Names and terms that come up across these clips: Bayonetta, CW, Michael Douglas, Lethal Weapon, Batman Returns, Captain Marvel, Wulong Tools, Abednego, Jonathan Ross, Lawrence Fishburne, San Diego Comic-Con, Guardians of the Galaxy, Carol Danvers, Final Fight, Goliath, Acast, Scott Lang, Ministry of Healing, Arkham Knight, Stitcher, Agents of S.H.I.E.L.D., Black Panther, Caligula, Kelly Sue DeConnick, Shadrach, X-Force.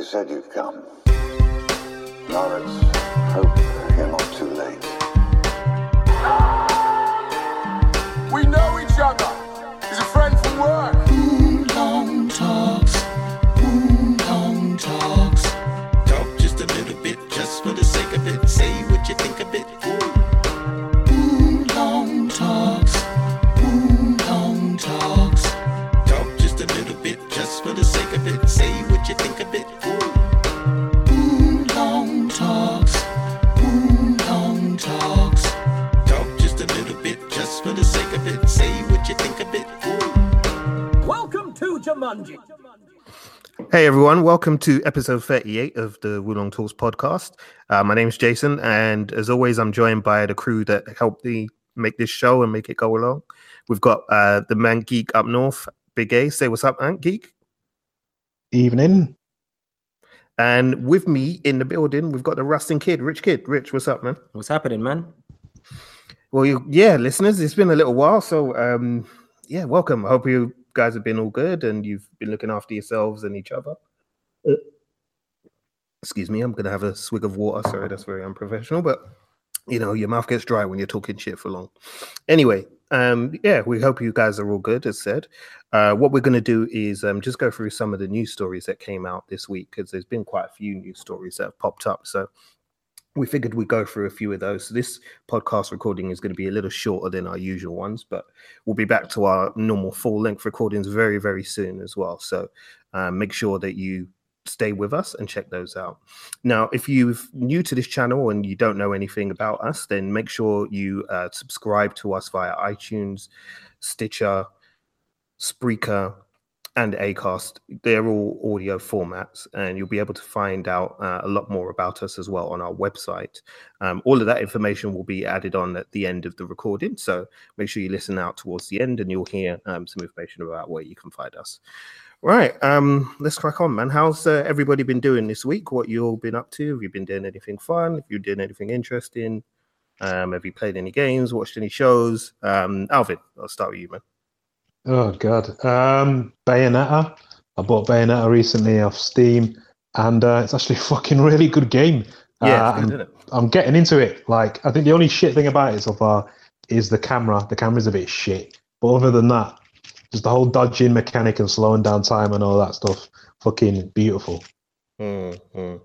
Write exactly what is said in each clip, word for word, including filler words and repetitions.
you said you'd come. Lawrence, hope you're not too late. We know each other. He's a friend from work. Wulong talks. Wulong talks. Talk just a little bit, just for the sake of it. Say what you think of it. Wulong talks. Wulong talks. Talk just a little bit, just for the sake of it. Say what you think of it. Wulong talks. Wulong talks. Talk just a little bit, just for the sake of it. Say what you think of it. Welcome to Jumanji. Hey everyone, welcome to episode thirty-eight of the Wulong Tools podcast. Uh, my name's Jason, and as always, I'm joined by the crew that helped me make this show and make it go along. We've got uh, the man geek up north, Big A. Say what's up, Ant Geek. Evening. And with me in the building, we've got the rusting kid, Rich Kid. Rich, what's up, man? What's happening, man? Well, you, yeah, listeners, it's been a little while, so um, yeah, welcome. I hope you guys have been all good and you've been looking after yourselves and each other. Uh, excuse me, I'm going to have a swig of water. Sorry, that's very unprofessional, but you know, your mouth gets dry when you're talking shit for long. Anyway, um, yeah, we hope you guys are all good, as said. Uh, what we're going to do is um, just go through some of the news stories that came out this week, because there's been quite a few news stories that have popped up, so we figured we'd go through a few of those. So this podcast recording is going to be a little shorter than our usual ones, but we'll be back to our normal full-length recordings very, very soon as well. So uh, make sure that you stay with us and check those out. Now, if you're new to this channel and you don't know anything about us, then make sure you uh, subscribe to us via iTunes, Stitcher, Spreaker, and Acast. They're all audio formats, and you'll be able to find out uh, a lot more about us as well on our website. Um, all of that information will be added on at the end of the recording, so make sure you listen out towards the end and you'll hear um, some information about where you can find us. Right, um, let's crack on, man. How's uh, everybody been doing this week? What you all been up to? Have you been doing anything fun? Have you been doing anything interesting? Um, have you played any games, watched any shows? Um, Alvin, I'll start with you, man. Oh, God. Um, Bayonetta. I bought Bayonetta recently off Steam, and uh, it's actually a fucking really good game. Yeah, uh, good, I'm, it? I'm getting into it. Like, I think the only shit thing about it so far is the camera. The camera's a bit shit. But other than that, just the whole dodging mechanic and slowing down time and all that stuff, fucking beautiful. Mm-hmm.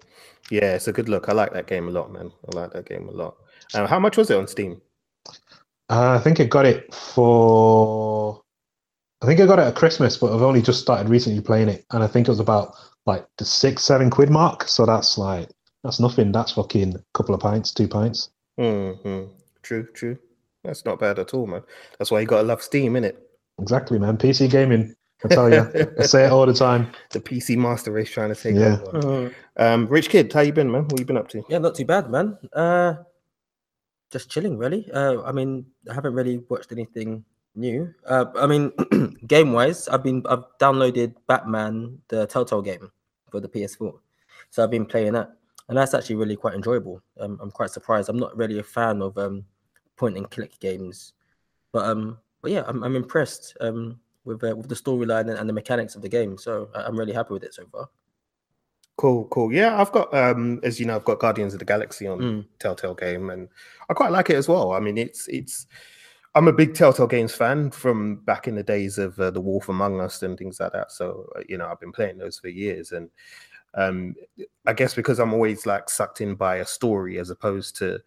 Yeah, it's a good look. I like that game a lot, man. I like that game a lot. Um, how much was it on Steam? Uh, I think I got it for... I think I got it at Christmas, but I've only just started recently playing it, and I think it was about like the six, seven quid mark. So that's like that's nothing. That's fucking a couple of pints, two pints. Mm-hmm. True, true. That's not bad at all, man. That's why you gotta love Steam, innit? Exactly, man. P C gaming. I tell you, I say it all the time. The P C master race trying to take yeah. over. Um, Rich Kid, how you been, man? What you been up to? Yeah, not too bad, man. Uh, just chilling, really. Uh, I mean, I haven't really watched anything new. Uh, I mean, game wise, I've been I've downloaded Batman, the Telltale game for the P S four, so I've been playing that, and that's actually really quite enjoyable. Um, I'm quite surprised. I'm not really a fan of um, point and click games, but um, but yeah, I'm I'm impressed um with uh, with the storyline and, and the mechanics of the game. So I'm really happy with it so far. Cool, cool. Yeah, I've got um, as you know, I've got Guardians of the Galaxy on mm. Telltale game, and I quite like it as well. I mean, it's it's. I'm a big Telltale Games fan from back in the days of uh, The Wolf Among Us and things like that. So, you know, I've been playing those for years. And um, I guess because I'm always like sucked in by a story as opposed to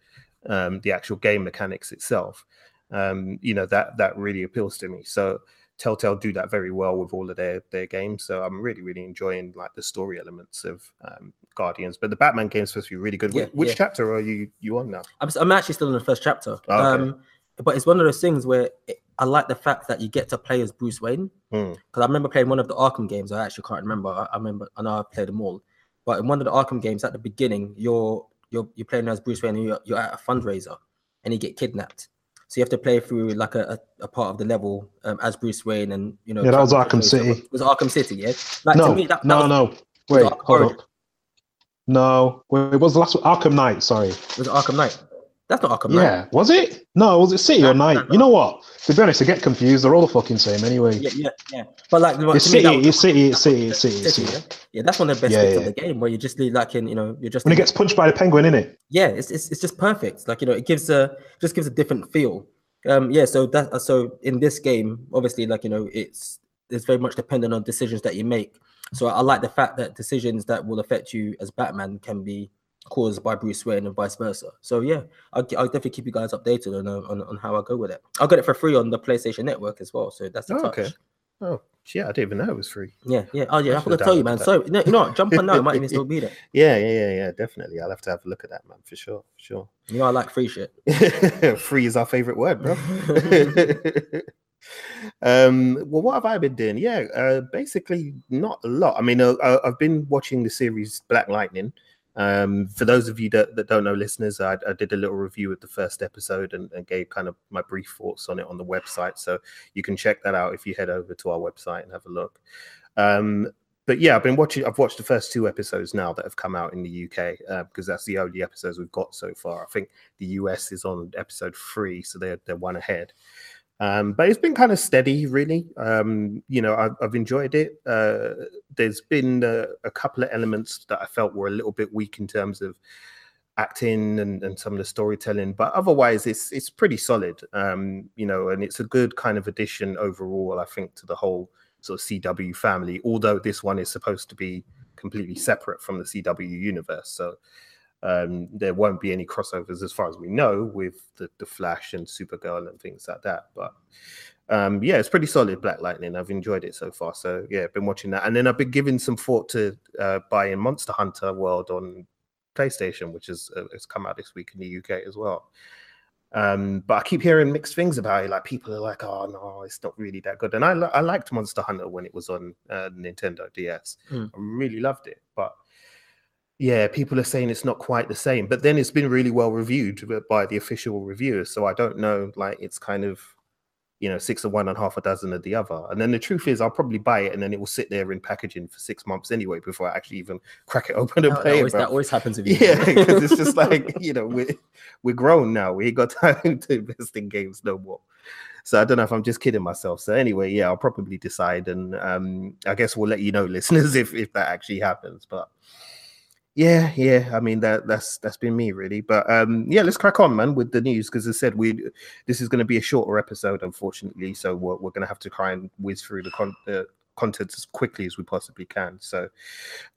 um, the actual game mechanics itself, um, you know, that that really appeals to me. So Telltale do that very well with all of their, their games. So I'm really, really enjoying like the story elements of um, Guardians. But the Batman game is supposed to be really good. Yeah, Which yeah. chapter are you, you on now? I'm, I'm actually still in the first chapter. Okay. Um, But it's one of those things where it, I like the fact that you get to play as Bruce Wayne. Because mm. I remember playing one of the Arkham games. I actually can't remember. I, I remember, I know I played them all. But in one of the Arkham games, at the beginning, you're you're you're playing as Bruce Wayne, and you're, you're at a fundraiser, and you get kidnapped. So you have to play through like a, a, a part of the level um, as Bruce Wayne, and you know. Yeah, that was Arkham City. It was Arkham City, yeah. Like, no, to me, that, that no, was, no. Wait, hold up. No, wait, it was the last one. Arkham Knight. Sorry, it was Arkham Knight. That's not Arkham Knight. Yeah, was it? No, was it City no, or Knight? No, no. You know what? To be honest, I get confused. They're all the fucking same anyway. Yeah, yeah, yeah. But like, it's City, me, it's City, it's City, it's City, it's City. Yeah? yeah, that's one of the best yeah, bits yeah. of the game, where you just leave, like, in, you know, you're just when in, it gets punched by the penguin, innit? Yeah, it's it's it's just perfect. Like, you know, it gives a just gives a different feel. Um, yeah. So that so in this game, obviously, like, you know, it's it's very much dependent on decisions that you make. So I like the fact that decisions that will affect you as Batman can be caused by Bruce Wayne and vice versa. So yeah, I'll, I'll definitely keep you guys updated on, on on how I go with it. I got it for free on the PlayStation Network as well, so that's a oh, touch. Okay. Oh yeah, I didn't even know it was free. Yeah, yeah. Oh yeah, I, I forgot to tell you, man. That. So no, no, jump on now. It might even still be there. Yeah, yeah, yeah, yeah. Definitely, I'll have to have a look at that, man, for sure, for sure. You know, I like free shit. Free is our favorite word, bro. Um, well, what have I been doing? Yeah, uh, basically not a lot. I mean, uh, I've been watching the series Black Lightning. Um, for those of you that, that don't know, listeners, I, I did a little review of the first episode and, and gave kind of my brief thoughts on it on the website. So you can check that out if you head over to our website and have a look. Um, but yeah, I've been watching, I've watched the first two episodes now that have come out in the U K, uh, because that's the only episodes we've got so far. I think the U S is on episode three, so they're, they're one ahead. Um, but it's been kind of steady, really. Um, you know, I've, I've enjoyed it. Uh, there's been a, a couple of elements that I felt were a little bit weak in terms of acting and, and some of the storytelling, but otherwise it's it's pretty solid. Um, you know, and it's a good kind of addition overall, I think, to the whole sort of C W family, although this one is supposed to be completely separate from the C W universe. So um, there won't be any crossovers, as far as we know, with the, the Flash and Supergirl and things like that. But um, yeah, it's pretty solid, Black Lightning. I've enjoyed it so far. So yeah, I've been watching that. And then I've been giving some thought to uh, buying Monster Hunter World on PlayStation, which is, uh, has come out this week in the U K as well. Um, but I keep hearing mixed things about it. Like, people are like, oh, no, it's not really that good. And I, I liked Monster Hunter when it was on uh, Nintendo D S. Mm. I really loved it. But yeah, people are saying it's not quite the same, but then it's been really well reviewed by the official reviewers. So I don't know, like, it's kind of, you know, six of one and half a dozen of the other. And then the truth is, I'll probably buy it and then it will sit there in packaging for six months anyway before I actually even crack it open and no, play that always, it. Bro. That always happens with you. Yeah, because it's just like, you know, we're, we're grown now. We ain't got time to invest in games no more. So I don't know if I'm just kidding myself. So anyway, yeah, I'll probably decide. And um, I guess we'll let you know, listeners, if, if that actually happens. But yeah, yeah. I mean, that that's that's been me, really. But um, yeah, let's crack on, man, with the news, because as I said, we this is going to be a shorter episode, unfortunately. So we're we're going to have to try and whiz through the con- uh, content as quickly as we possibly can. So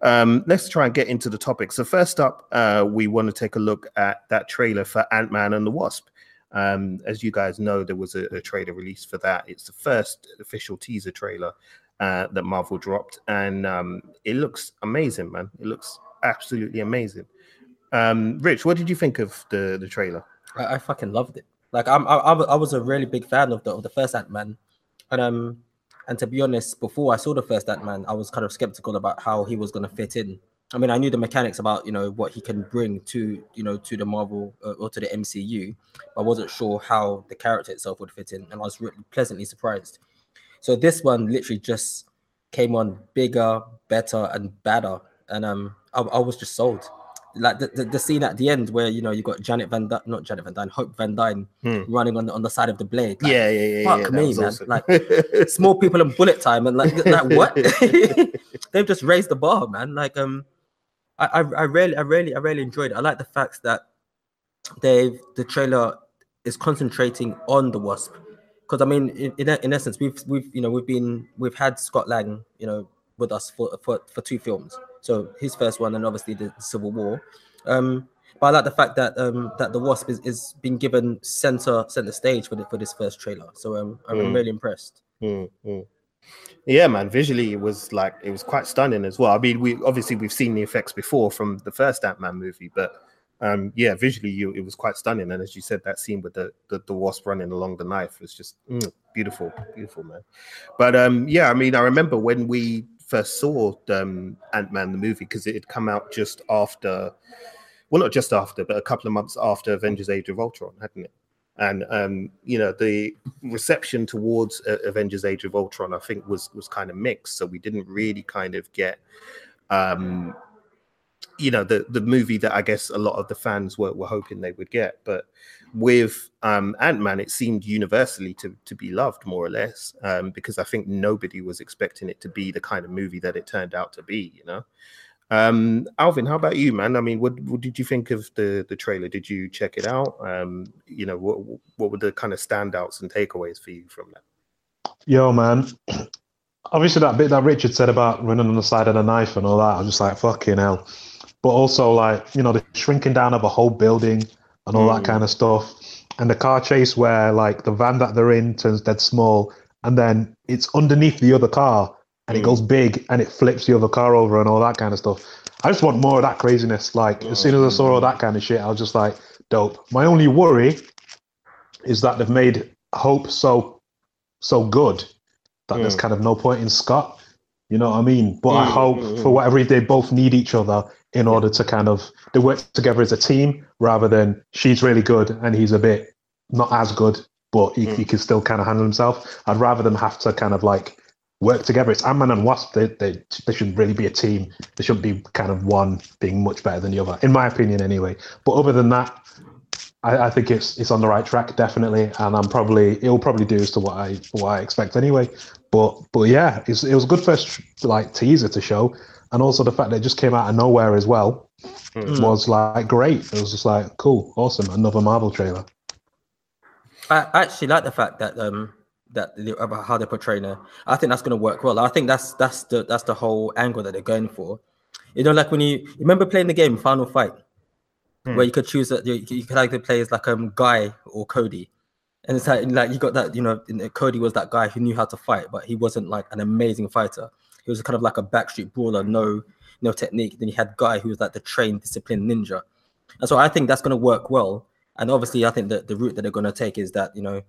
um, let's try and get into the topic. So first up, uh, we want to take a look at that trailer for Ant-Man and the Wasp. Um, as you guys know, there was a, a trailer released for that. It's the first official teaser trailer uh, that Marvel dropped, and um, it looks amazing, man. It looks absolutely amazing. um Rich, what did you think of the the trailer? I, I fucking loved it. Like, I'm, I, I was a really big fan of the of the first Ant-Man, and um and to be honest, before I saw the first Ant-Man, I was kind of skeptical about how he was going to fit in. I mean, I knew the mechanics about, you know, what he can bring to, you know, to the Marvel uh, or to the M C U. I wasn't sure how the character itself would fit in, and I was really pleasantly surprised. So this one literally just came on bigger, better, and badder. And um, I, I was just sold. Like the, the the scene at the end where, you know, you got Janet Van Dyne, not Janet Van Dyne, Hope Van Dyne hmm. running on the, on the side of the blade. Like, yeah, yeah, yeah. Fuck yeah, me, man. Awesome. Like, small people and bullet time, and like, like what? They've just raised the bar, man. Like, um, I, I I really I really I really enjoyed it. I like the fact that they've the trailer is concentrating on the Wasp, because I mean, in, in in essence, we've we've you know we've been we've had Scott Lang, you know, with us for for, for two films. So his first one, and obviously the Civil War. Um, but I like the fact that um, that the Wasp is, is being given center center stage for the, for this first trailer. So um, I'm mm. really impressed. Mm, mm. Yeah, man. Visually, it was like it was quite stunning as well. I mean, we obviously we've seen the effects before from the first Ant-Man movie, but um, yeah, visually you, it was quite stunning. And as you said, that scene with the the, the Wasp running along the knife was just mm, beautiful, beautiful, man. But um, yeah, I mean, I remember when we first saw um, Ant-Man the movie, because it had come out just after, well, not just after, but a couple of months after Avengers Age of Ultron, hadn't it? And, um, you know, the reception towards uh, Avengers Age of Ultron, I think, was was kind of mixed. So we didn't really kind of get, um, you know, the the movie that I guess a lot of the fans were, were hoping they would get. But with um, Ant-Man, it seemed universally to, to be loved, more or less, um, because I think nobody was expecting it to be the kind of movie that it turned out to be, you know. Um, Alvin, how about you, man? I mean, what, what did you think of the, the trailer? Did you check it out? Um, you know, what, what were the kind of standouts and takeaways for you from that? Yo, man. Obviously, that bit that Richard said about running on the side of the knife and all that, I was just like, fucking hell. But also, like, you know, the shrinking down of a whole building and all mm. that kind of stuff. And the car chase where, like, the van that they're in turns dead small and then it's underneath the other car and mm. it goes big and it flips the other car over and all that kind of stuff. I just want more of that craziness. Like, as soon as I saw all that kind of shit, I was just like, dope. My only worry is that they've made Hope so, so good that mm. there's kind of no point in Scott. You know what I mean? But mm, I hope mm, for whatever reason, they both need each other in order to kind of, they work together as a team rather than she's really good and he's a bit not as good, but he, mm. he can still kind of handle himself. I'd rather them have to kind of like work together. It's Ant-Man and Wasp. They, they, they should really be a team. They shouldn't be kind of one being much better than the other, in my opinion anyway. But other than that, I, I think it's it's on the right track, definitely. And I'm probably, it'll probably do as to what I what I expect anyway. But but yeah, it's, it was a good first like teaser to show, and also the fact that it just came out of nowhere as well mm-hmm. was like great. It was just like cool, awesome, another Marvel trailer. I actually like the fact that um that the, about how they're portraying her. I think that's going to work well. I think that's that's the that's the whole angle that they're going for. You know, like when you remember playing the game Final Fight, mm. where you could choose that you, you could either play as like um Guy or Cody. And it's like, like you got that, you know, Cody was that guy who knew how to fight, but he wasn't like an amazing fighter. He was kind of like a backstreet brawler, no no technique. Then you had Guy who was like the trained, disciplined ninja. And so I think that's going to work well. And obviously I think that the route that they're going to take is that, you know,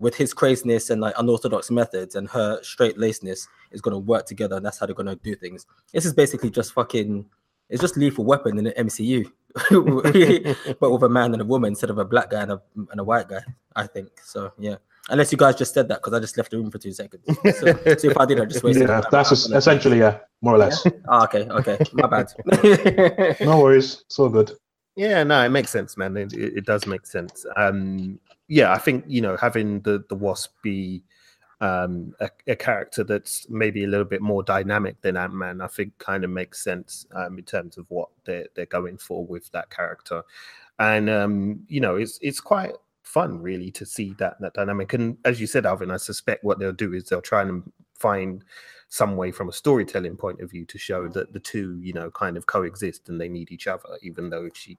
with his craziness and like unorthodox methods and her straight-lacedness is going to work together, and that's how they're going to do things. This is basically just fucking, it's just Lethal Weapon in the M C U. But with a man and a woman instead of a black guy and a and a white guy, I think. So yeah, unless you guys just said that because I just left the room for two seconds. So, so if I did, I just wasted. Yeah, that's just, essentially yeah, more or less. Yeah? Oh, okay, okay, my bad. No worries, it's all good. Yeah, no, it makes sense, man. It, it, it does make sense. Um, yeah, I think you know having the the Wasp be um a, a character that's maybe a little bit more dynamic than Ant-Man, I think kind of makes sense um in terms of what they're, they're going for with that character. And um you know it's it's quite fun really to see that that dynamic. And as you said, Alvin, I suspect what they'll do is they'll try and find some way from a storytelling point of view to show that the two you know kind of coexist and they need each other, even though she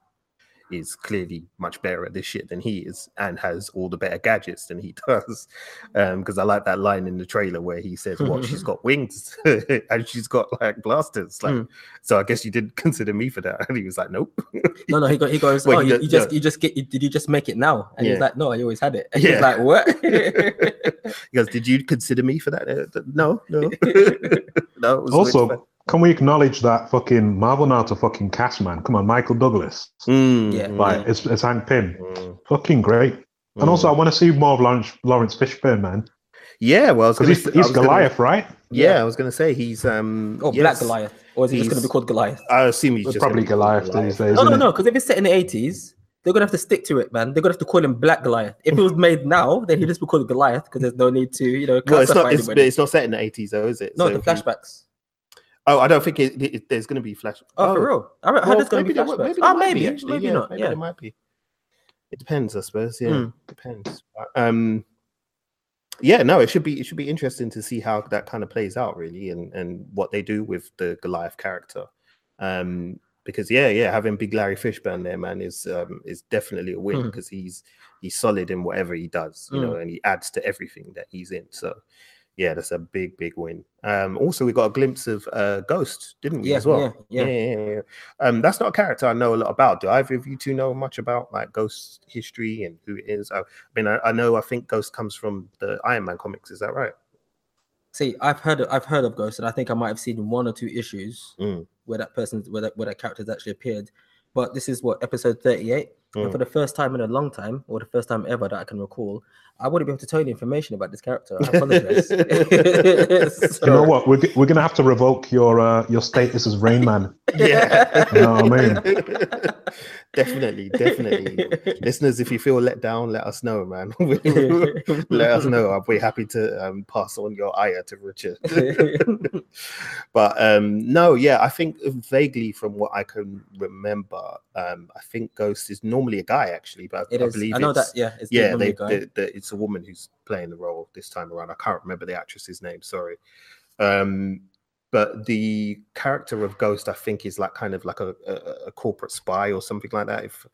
is clearly much better at this shit than he is and has all the better gadgets than he does. Um, because I like that line in the trailer where he says, what, she's got wings and she's got like blasters. Like, mm. so I guess you didn't consider me for that. And he was like, nope. No, no, he got, he goes, well, oh, you, you just, no. you just get, you, did you just make it now? And yeah. he's like, no, I always had it. And yeah. he's like, what? He goes, did you consider me for that? No, no. No. It was also, can we acknowledge that fucking Marvel now to fucking cast, man? Come on, Michael Douglas. Mm, yeah, like, yeah. It's, it's Hank Pym. Mm. Fucking great. Mm. And also, I want to see more of Lawrence, Lawrence Fishburne, man. Yeah, well, because he's, he's Goliath, gonna, right? Yeah, yeah, I was going to say he's. um Oh, yes. Black Goliath. Or is he he's, just going to be called Goliath? I assume he's just probably Goliath, Goliath these days. No, no, no, because if it's set in the eighties, they're going to have to stick to it, man. They're going to have to call him Black Goliath. If it was made now, then he'd just be called Goliath because there's no need to, you know. Well, it's not, it's, it's not set in the eighties, though, is it? No, so the flashbacks. Oh, I don't think it, it, there's going to be flashbacks. Oh, oh, for real? I heard well, there's going to be flashbacks. Maybe, oh, maybe, be, actually. maybe yeah, not. Maybe yeah. It might be. It depends, I suppose. Yeah, mm. depends. Um, yeah, no, it should be. It should be interesting to see how that kind of plays out, really, and and what they do with the Goliath character. Um, because yeah, yeah, having Big Larry Fishburne there, man, is um, is definitely a win because mm. he's he's solid in whatever he does, you mm. know, and he adds to everything that he's in. So. Yeah, that's a big, big win. Um, also, we got a glimpse of uh, Ghost, didn't we, yeah, as well? Yeah, yeah. yeah, yeah, yeah. Um, that's not a character I know a lot about. Do either of you two know much about like Ghost history and who it is? I, I mean, I, I know, I think Ghost comes from the Iron Man comics. Is that right? See, I've heard of, I've heard of Ghost, and I think I might have seen one or two issues mm. where that person, where that, where that character's actually appeared. But this is what, episode thirty-eight? Mm. And for the first time in a long time, or the first time ever that I can recall, I wouldn't be able to tell you information about this character. I apologize. So, you know what? We're, we're going to have to revoke your uh, your status as Rain Man. Yeah. You know what I mean? Definitely, definitely. Listeners, if you feel let down, let us know, man. Let us know. I'll be happy to um, pass on your ire to Richard. But um, no, yeah, I think vaguely from what I can remember, um, I think Ghost is normally a guy, actually, but it I is. believe I know it's, that, yeah, it's yeah, they, a guy. They, they, it's a woman who's playing the role this time around. I can't remember the actress's name, sorry. Um, But the character of Ghost, I think, is like kind of like a, a, a corporate spy or something like that, if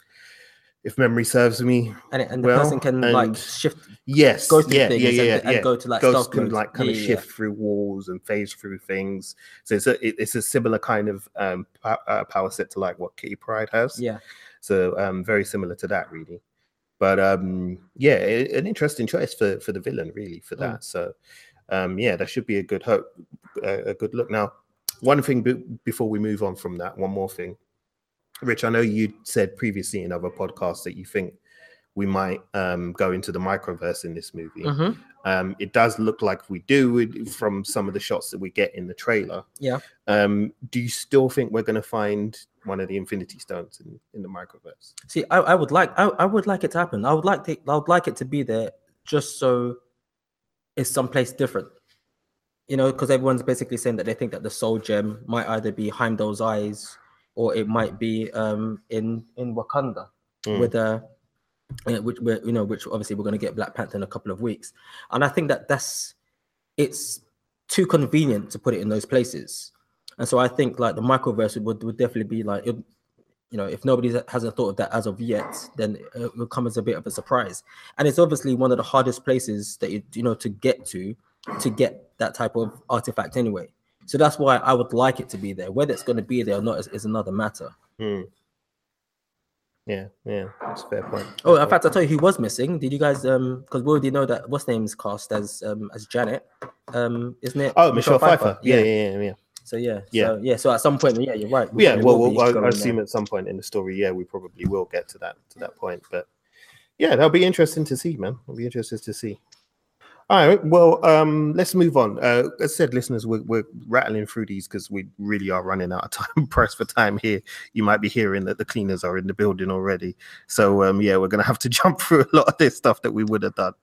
if memory serves me. And, and the well. person can and like shift. Yes, go through yeah, things yeah, yeah, yeah, and, and yeah. go to like Ghost can moves. like kind yeah, of shift yeah. through walls and phase through things. So it's a it's a similar kind of um, power set to like what Kitty Pryde has. Yeah. So um, very similar to that, really. But um, yeah, an interesting choice for for the villain, really, for that. Mm. So. Um, yeah, that should be a good hope, uh, a good look. Now, one thing b before we move on from that, one more thing. Rich, I know you said previously in other podcasts that you think we might um, go into the microverse in this movie. Mm-hmm. Um, it does look like we do from some of the shots that we get in the trailer. Yeah. Um, do you still think we're going to find one of the Infinity Stones in, in the microverse? See, I, I would like, I, I would like it to happen. I would like to, I would like it to be there just so it's someplace different, you know, because everyone's basically saying that they think that the soul gem might either be Heimdall's eyes or it might be um, in in Wakanda, mm. with a uh, which we're, you know, which obviously we're going to get Black Panther in a couple of weeks, and I think that that's it's too convenient to put it in those places, and so I think like the microverse would would definitely be like, it, you know, if nobody hasn't thought of that as of yet, then it will come as a bit of a surprise. And it's obviously one of the hardest places that you, you know, to get to, to get that type of artifact anyway. So that's why I would like it to be there. Whether it's going to be there or not is, is another matter. Mm. Yeah, yeah, that's a fair point. Oh, in fact, I'll tell you who was missing. Did you guys, um, because we already know that what's name's cast as um, as Janet, um, isn't it? Oh, Michelle, Michelle Pfeiffer. Pfeiffer. Yeah, yeah, yeah, yeah. So yeah, yeah, so, yeah. So at some point, yeah, you're right. We yeah, well, well I, I assume there. at some point in the story, yeah, we probably will get to that to that point. But yeah, that'll be interesting to see, man. It'll be interesting to see. All right, well, um, let's move on. Uh, as I said, listeners, we're, we're rattling through these because we really are running out of time. Pressed for time here. You might be hearing that the cleaners are in the building already. So um, yeah, we're gonna have to jump through a lot of this stuff that we would have done.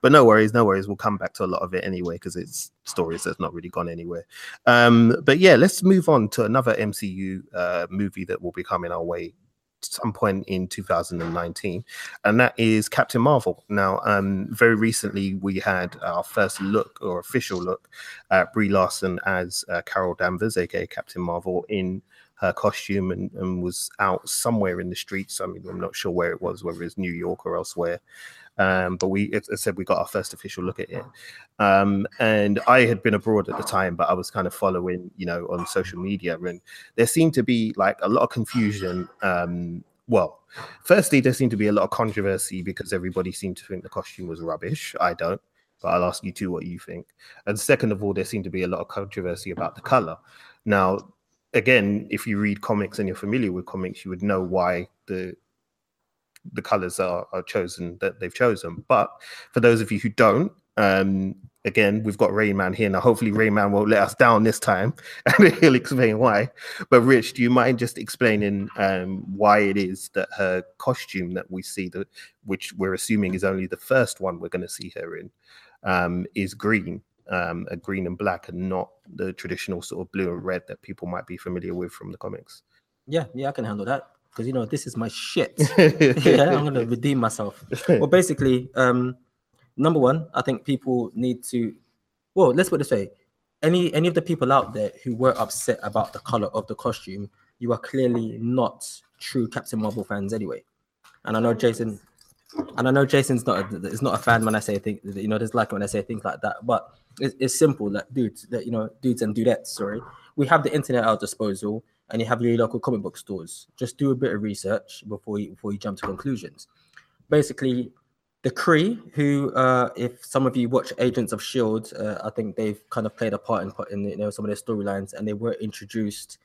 But no worries, no worries. We'll come back to a lot of it anyway because it's stories that's not really gone anywhere. Um, but yeah, let's move on to another M C U uh, movie that will be coming our way some point in two thousand nineteen, and that is Captain Marvel. Now um very recently we had our first look or official look at Brie Larson as uh, Carol Danvers, aka Captain Marvel, in her costume, and, and was out somewhere in the streets. I mean, I'm not sure where it was, whether it's New York or elsewhere, um but we, as I said, we got our first official look at it. Um and I had been abroad at the time, but I was kind of following, you know, on social media, and there seemed to be like a lot of confusion. Um well, firstly, there seemed to be a lot of controversy because everybody seemed to think the costume was rubbish. I don't, but I'll ask you two what you think. And second of all, there seemed to be a lot of controversy about the color. Now again, if you read comics and you're familiar with comics, you would know why the the colors are, are chosen that they've chosen. But for those of you who don't, um again, we've got Rayman here. Now hopefully Rayman won't let us down this time and he'll explain why. But Rich, do you mind just explaining um why it is that her costume that we see, that which we're assuming is only the first one we're going to see her in, um is green, um a green and black, and not the traditional sort of blue and red that people might be familiar with from the comics? Yeah, yeah, I can handle that. Because, you know, this is my shit. Yeah, I'm going to redeem myself. Well, basically, um, number one, I think people need to... Well, let's put it this way. Any, any of the people out there who were upset about the colour of the costume, you are clearly not true Captain Marvel fans anyway. And I know Jason... And I know Jason's not a, is not a fan when I say things... You know, there's like when I say things like that. But it's, it's simple. Like, dudes, that, you know, dudes and dudettes, sorry. We have the internet at our disposal. And you have your local comic book stores. Just do a bit of research before you before you jump to conclusions. Basically, the Kree, who, uh, if some of you watch Agents of S H I E L D, uh, I think they've kind of played a part in, in you know, some of their storylines, and they were introduced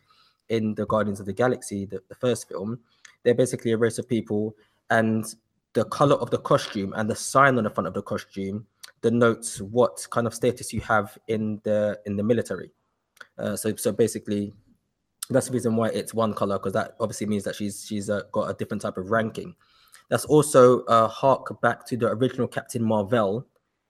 in the Guardians of the Galaxy, the, the first film. They're basically a race of people and the color of the costume and the sign on the front of the costume denotes what kind of status you have in the in the military. Uh, so so basically, that's the reason why it's one color, because that obviously means that she's she's uh, got a different type of ranking. That's also a uh, hark back to the original Captain Marvel,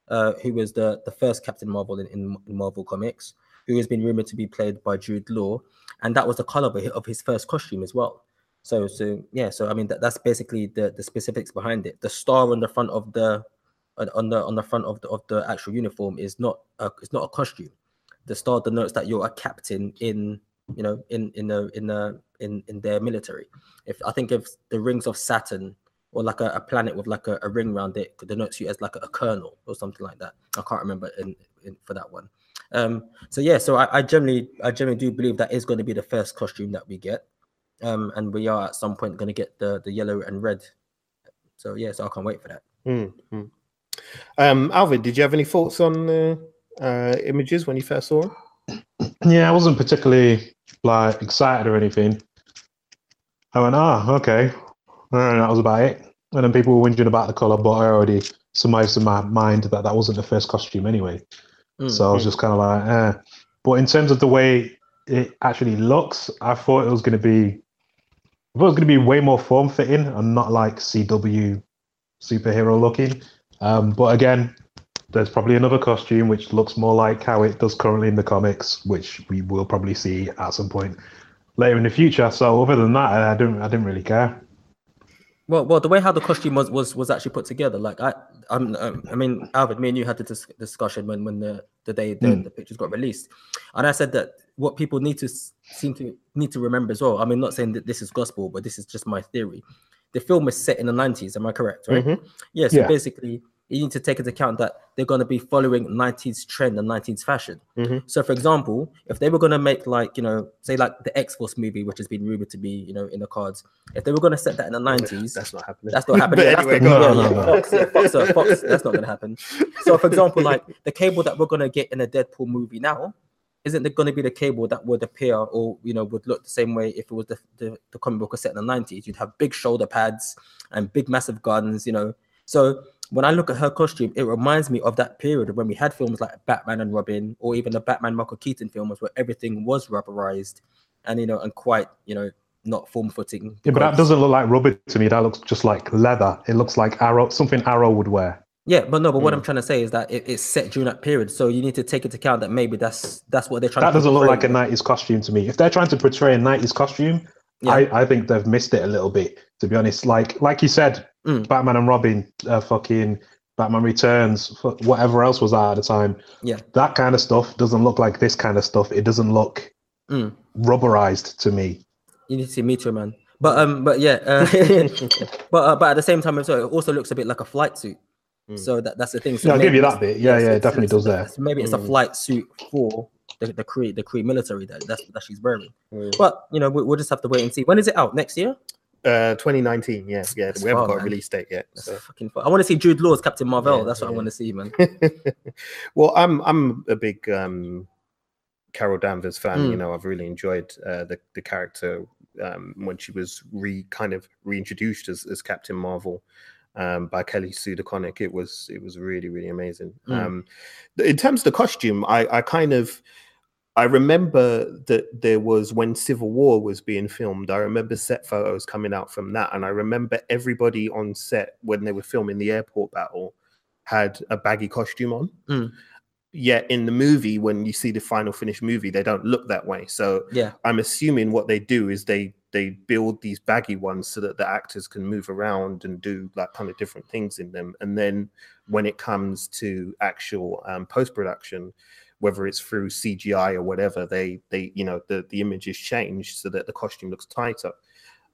uh, who was the the first Captain Marvel in, in Marvel Comics, who has been rumored to be played by Jude Law, and that was the color of his first costume as well. So so yeah, so I mean that, that's basically the the specifics behind it. The star on the front of the on the on the front of the of the actual uniform is not a, it's not a costume. The star denotes that you're a captain in, you know, in in a, in a, in in their military. If I think if the rings of Saturn, or like a, a planet with like a, a ring around it, denotes you as like a, a colonel or something like that. I can't remember in, in for that one. Um, so yeah, so I, I generally I generally do believe that is going to be the first costume that we get, um, and we are at some point going to get the the yellow and red. So yeah, so I can't wait for that. Mm-hmm. um, Alvin, did you have any thoughts on the uh, images when you first saw them? Yeah, I wasn't particularly like excited or anything. I went, ah, oh, okay, and that was about it. And then people were whinging about the color, but I already surmised in my mind that that wasn't the first costume anyway. Mm-hmm. So I was just kind of like, eh. But in terms of the way it actually looks, I thought it was going to be, I thought it was going to be way more form fitting and not like C W superhero looking. Um, but again, there's probably another costume which looks more like how it does currently in the comics, which we will probably see at some point later in the future. So other than that, I didn't, I didn't really care. Well, well, the way how the costume was was was actually put together, like I, I'm, I mean, Alvin, me and you had the dis discussion when when the the day the, mm. the pictures got released, and I said that what people need to seem to need to remember as well. I mean, not saying that this is gospel, but this is just my theory. The film is set in the nineties. Am I correct? Right? Mm-hmm. Yeah. So yeah. Basically, you need to take into account that they're going to be following nineties trend and nineties fashion. Mm-hmm. So, for example, if they were going to make like, you know, say like the X-Force movie, which has been rumored to be, you know, in the cards, if they were going to set that in the nineties, that's not happening. That's not happening. That's anyway, not, no, yeah, no, yeah, no. Fox, yeah, Fox, uh, Fox, that's not going to happen. So, for example, like the Cable that we're going to get in a Deadpool movie now, isn't there going to be the Cable that would appear or, you know, would look the same way if it was the the, the comic book set in the nineties? You'd have big shoulder pads and big massive guns, you know. So when I look at her costume, it reminds me of that period when we had films like Batman and Robin, or even the Batman Michael Keaton films, where everything was rubberized and, you know, and quite, you know, not form-fitting. Yeah, but that doesn't look like rubber to me. That looks just like leather. It looks like arrow, something Arrow would wear. Yeah, but no, but mm. what I'm trying to say is that it, it's set during that period, so you need to take into account that maybe that's that's what they're trying that to That doesn't portray. Look like a nineties costume to me. If they're trying to portray a nineties costume, yeah. I, I think they've missed it a little bit, to be honest. Like like you said, mm. Batman and Robin, uh, fucking Batman Returns, whatever else was out at the time. Yeah, that kind of stuff doesn't look like this kind of stuff. It doesn't look mm. rubberized to me. You need to see Me Too, man. But um, but yeah, uh, but uh, but at the same time, it also looks a bit like a flight suit. Mm. So that that's the thing. So yeah, I'll give you that bit. Yeah, yeah, it definitely does that. So maybe it's mm. a flight suit for the the Kree the Kree military that that's, that she's wearing. Mm. But you know, we, we'll just have to wait and see. When is it out? Next year? Uh, twenty nineteen. Yeah, yeah. That's we far, haven't got man. a release date yet. That's so. fucking far. I want to see Jude Law as Captain Marvel. Yeah, that's what yeah. I want to see, man. Well, I'm I'm a big um, Carol Danvers fan. Mm. You know, I've really enjoyed uh, the the character um, when she was re kind of reintroduced as as Captain Marvel. Um, by Kelly Sue DeConnick. It was it was really really amazing. Mm. Um, in terms of the costume, I, I kind of I remember that there was when Civil War was being filmed. I remember set photos coming out from that, and I remember everybody on set when they were filming the airport battle had a baggy costume on. Mm. Yet in the movie, when you see the final finished movie, they don't look that way. So yeah, I'm assuming what they do is they. They build these baggy ones so that the actors can move around and do like kind of different things in them. And then when it comes to actual um, post-production, whether it's through C G I or whatever, they, they you know, the, the image is changed so that the costume looks tighter.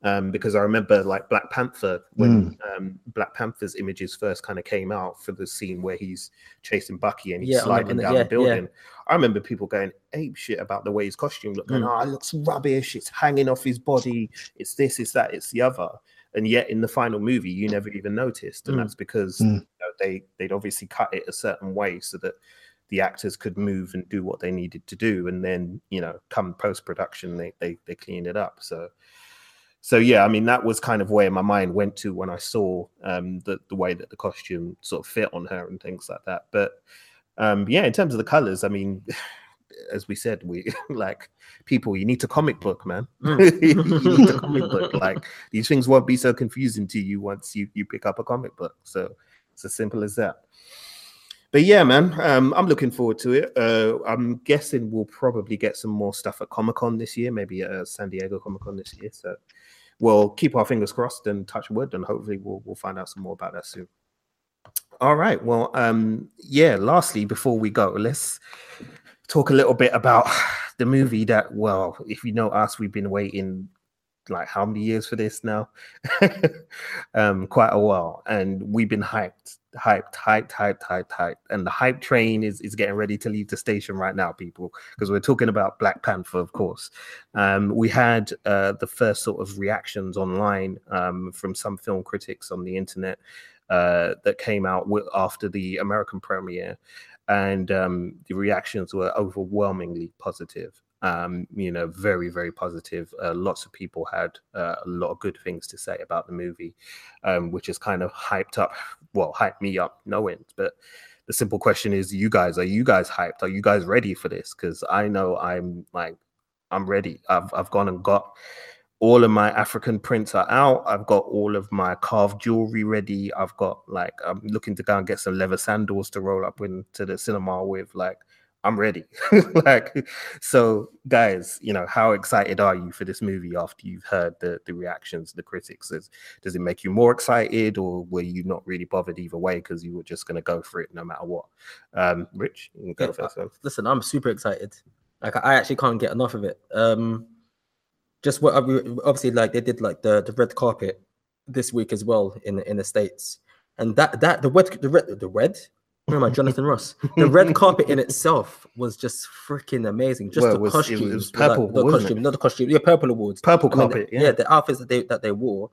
Um, because I remember like Black Panther, when mm. um, Black Panther's images first kind of came out for the scene where he's chasing Bucky and he's yeah, sliding down yeah, the building. Yeah. I remember people going ape shit about the way his costume looked. Mm. Oh, it looks rubbish. It's hanging off his body. It's this, it's that, it's the other. And yet in the final movie, you never even noticed. And mm. that's because mm. you know, they, they'd obviously cut it a certain way so that the actors could move and do what they needed to do. And then, you know, come post-production, they, they, they cleaned it up. So So yeah, I mean, that was kind of where my mind went to when I saw um, the, the way that the costume sort of fit on her and things like that. But um, yeah, in terms of the colors, I mean, as we said, we like people, you need a comic book, man. You need a comic book. Like, these things won't be so confusing to you once you, you pick up a comic book. So it's as simple as that. But yeah, man, um, I'm looking forward to it. Uh, I'm guessing we'll probably get some more stuff at Comic-Con this year, maybe at San Diego Comic-Con this year. So we'll keep our fingers crossed and touch wood, and hopefully we'll, we'll find out some more about that soon. All right. Well, um, yeah, lastly, before we go, let's talk a little bit about the movie that, well, if you know us, we've been waiting like how many years for this now? um, quite a while. And we've been hyped. Hyped, hyped, hyped, hyped, hyped. And the hype train is, is getting ready to leave the station right now, people, because we're talking about Black Panther, of course. Um, we had uh, the first sort of reactions online um, from some film critics on the internet uh, that came out w- after the American premiere. And um, the reactions were overwhelmingly positive. Um, you know, very, very positive. Uh, lots of people had uh, a lot of good things to say about the movie, um, which has kind of hyped up, well, hyped me up no end. But the simple question is, you guys, are you guys hyped? Are you guys ready for this? Because I know I'm like, I'm ready. I've I've gone and got all of my African prints are out. I've got all of my carved jewelry ready. I've got like, I'm looking to go and get some leather sandals to roll up into the cinema with, like, I'm ready. Like, so guys, you know, how excited are you for this movie after you've heard the, the reactions, the critics? Does, does it make you more excited, or were you not really bothered either way because you were just going to go for it no matter what? Um, Rich, you can go yeah, first. I, listen, I'm super excited. Like, I actually can't get enough of it. Um, just what obviously, like, they did like the, the red carpet this week as well in in the States, and that that the red the red the red. Where am I, Jonathan Ross? The red carpet in itself was just freaking amazing. Just well, the was, costumes, it was purple, like, the wasn't costume, it? Not the costume. Yeah, purple awards. Purple I mean, carpet. The, yeah. yeah, the outfits that they that they wore.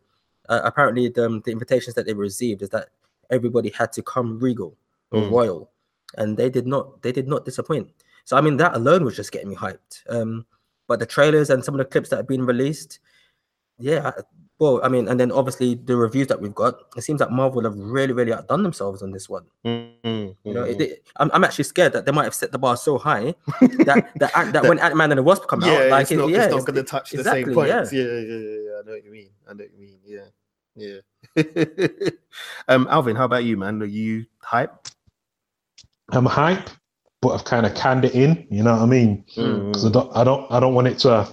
Uh, apparently, the, um, the invitations that they received is that everybody had to come regal or mm. royal, and they did not. They did not disappoint. So I mean, that alone was just getting me hyped. Um, but the trailers and some of the clips that have been released, yeah. Well, I mean, and then obviously the reviews that we've got, it seems like Marvel have really, really outdone themselves on this one. Mm-hmm, mm-hmm. You know, it, it, I'm, I'm actually scared that they might have set the bar so high that that, that, that when Ant-Man and the Wasp come yeah, out, like, it's not, yeah, not going to touch exactly, the same points. Yeah. Yeah, yeah, yeah, yeah. I know what you mean. I know what you mean. Yeah, yeah. um, Alvin, how about you, man? Are you hype? I'm hype, but I've kind of canned it in. You know what I mean? Because mm. I don't, I don't, I don't want it to. Uh,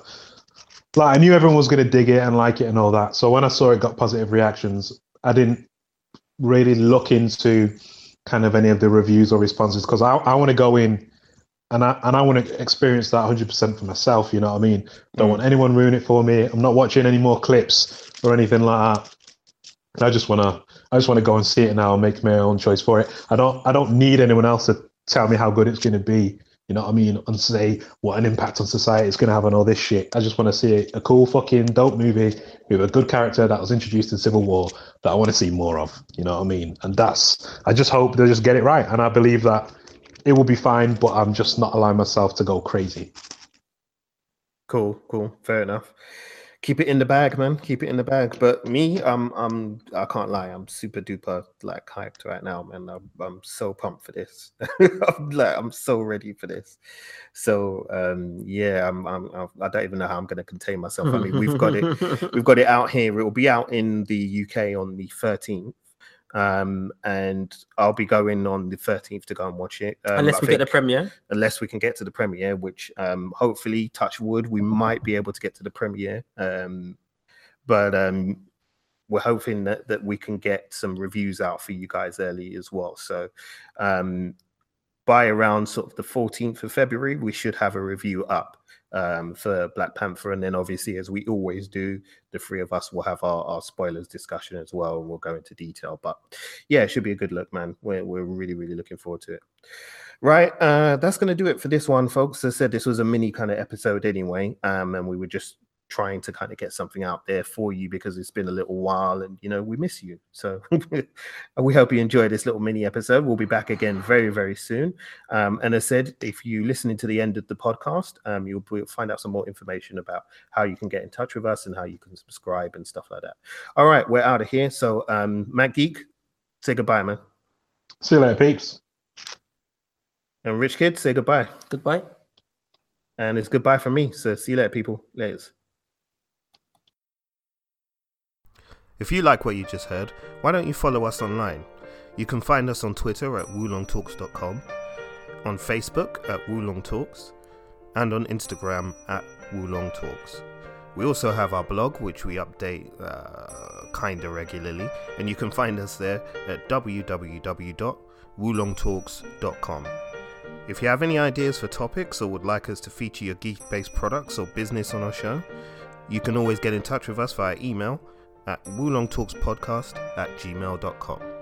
Like, I knew everyone was going to dig it and like it and all that. So when I saw it got positive reactions, I didn't really look into kind of any of the reviews or responses, because I, I want to go in and I and I want to experience that one hundred percent for myself, you know what I mean? Don't mm. want anyone ruin it for me. I'm not watching any more clips or anything like that. I just want to I just want to go and see it now and make my own choice for it. I don't I don't need anyone else to tell me how good it's going to be. You know what I mean? And say what an impact on society it's going to have on all this shit. I just want to see a cool fucking dope movie with a good character that was introduced in Civil War that I want to see more of. You know what I mean? And that's, I just hope they just get it right. And I believe that it will be fine, but I'm just not allowing myself to go crazy. Cool, cool. Fair enough. Keep it in the bag, man. Keep it in the bag. But me, um, I'm, I can't lie. I'm super duper like hyped right now, man. I'm, I'm so pumped for this. I'm like, I'm so ready for this. So um, yeah, I'm, I'm, I'm, I don't even know how I'm going to contain myself. I mean, we've got it, we've got it out here. It will be out in the U K on the thirteenth. Um, and I'll be going on the thirteenth to go and watch it. Um, unless we get the premiere. Unless we can get to the premiere, which um, hopefully, touch wood, we might be able to get to the premiere. Um, but um, we're hoping that, that we can get some reviews out for you guys early as well. So um, by around sort of the fourteenth of February, we should have a review up. Um, for Black Panther, and then obviously, as we always do, the three of us will have our, our spoilers discussion as well, and we'll go into detail. But yeah, it should be a good look, man. We're we're really really looking forward to it. Right, uh, that's going to do it for this one, folks. As I said, this was a mini kind of episode anyway, um, and we were just trying to kind of get something out there for you, because it's been a little while and, you know, we miss you. So we hope you enjoy this little mini episode. We'll be back again very, very soon. Um, and as I said, if you listen to the end of the podcast, um, you'll find out some more information about how you can get in touch with us and how you can subscribe and stuff like that. All right, we're out of here. So um, Matt Geek, say goodbye, man. See you later, peeps. And Rich Kid, say goodbye. Goodbye. And it's goodbye from me. So see you later, people. Laters. If you like what you just heard, why don't you follow us online? You can find us on Twitter at wulong talks dot com, on Facebook at Wulong Talks, and on Instagram at Wulong Talks. We also have our blog, which we update uh, kind of regularly, and you can find us there at w w w dot wulong talks dot com. If you have any ideas for topics or would like us to feature your geek-based products or business on our show, you can always get in touch with us via email at wulong talks podcast at gmail dot com.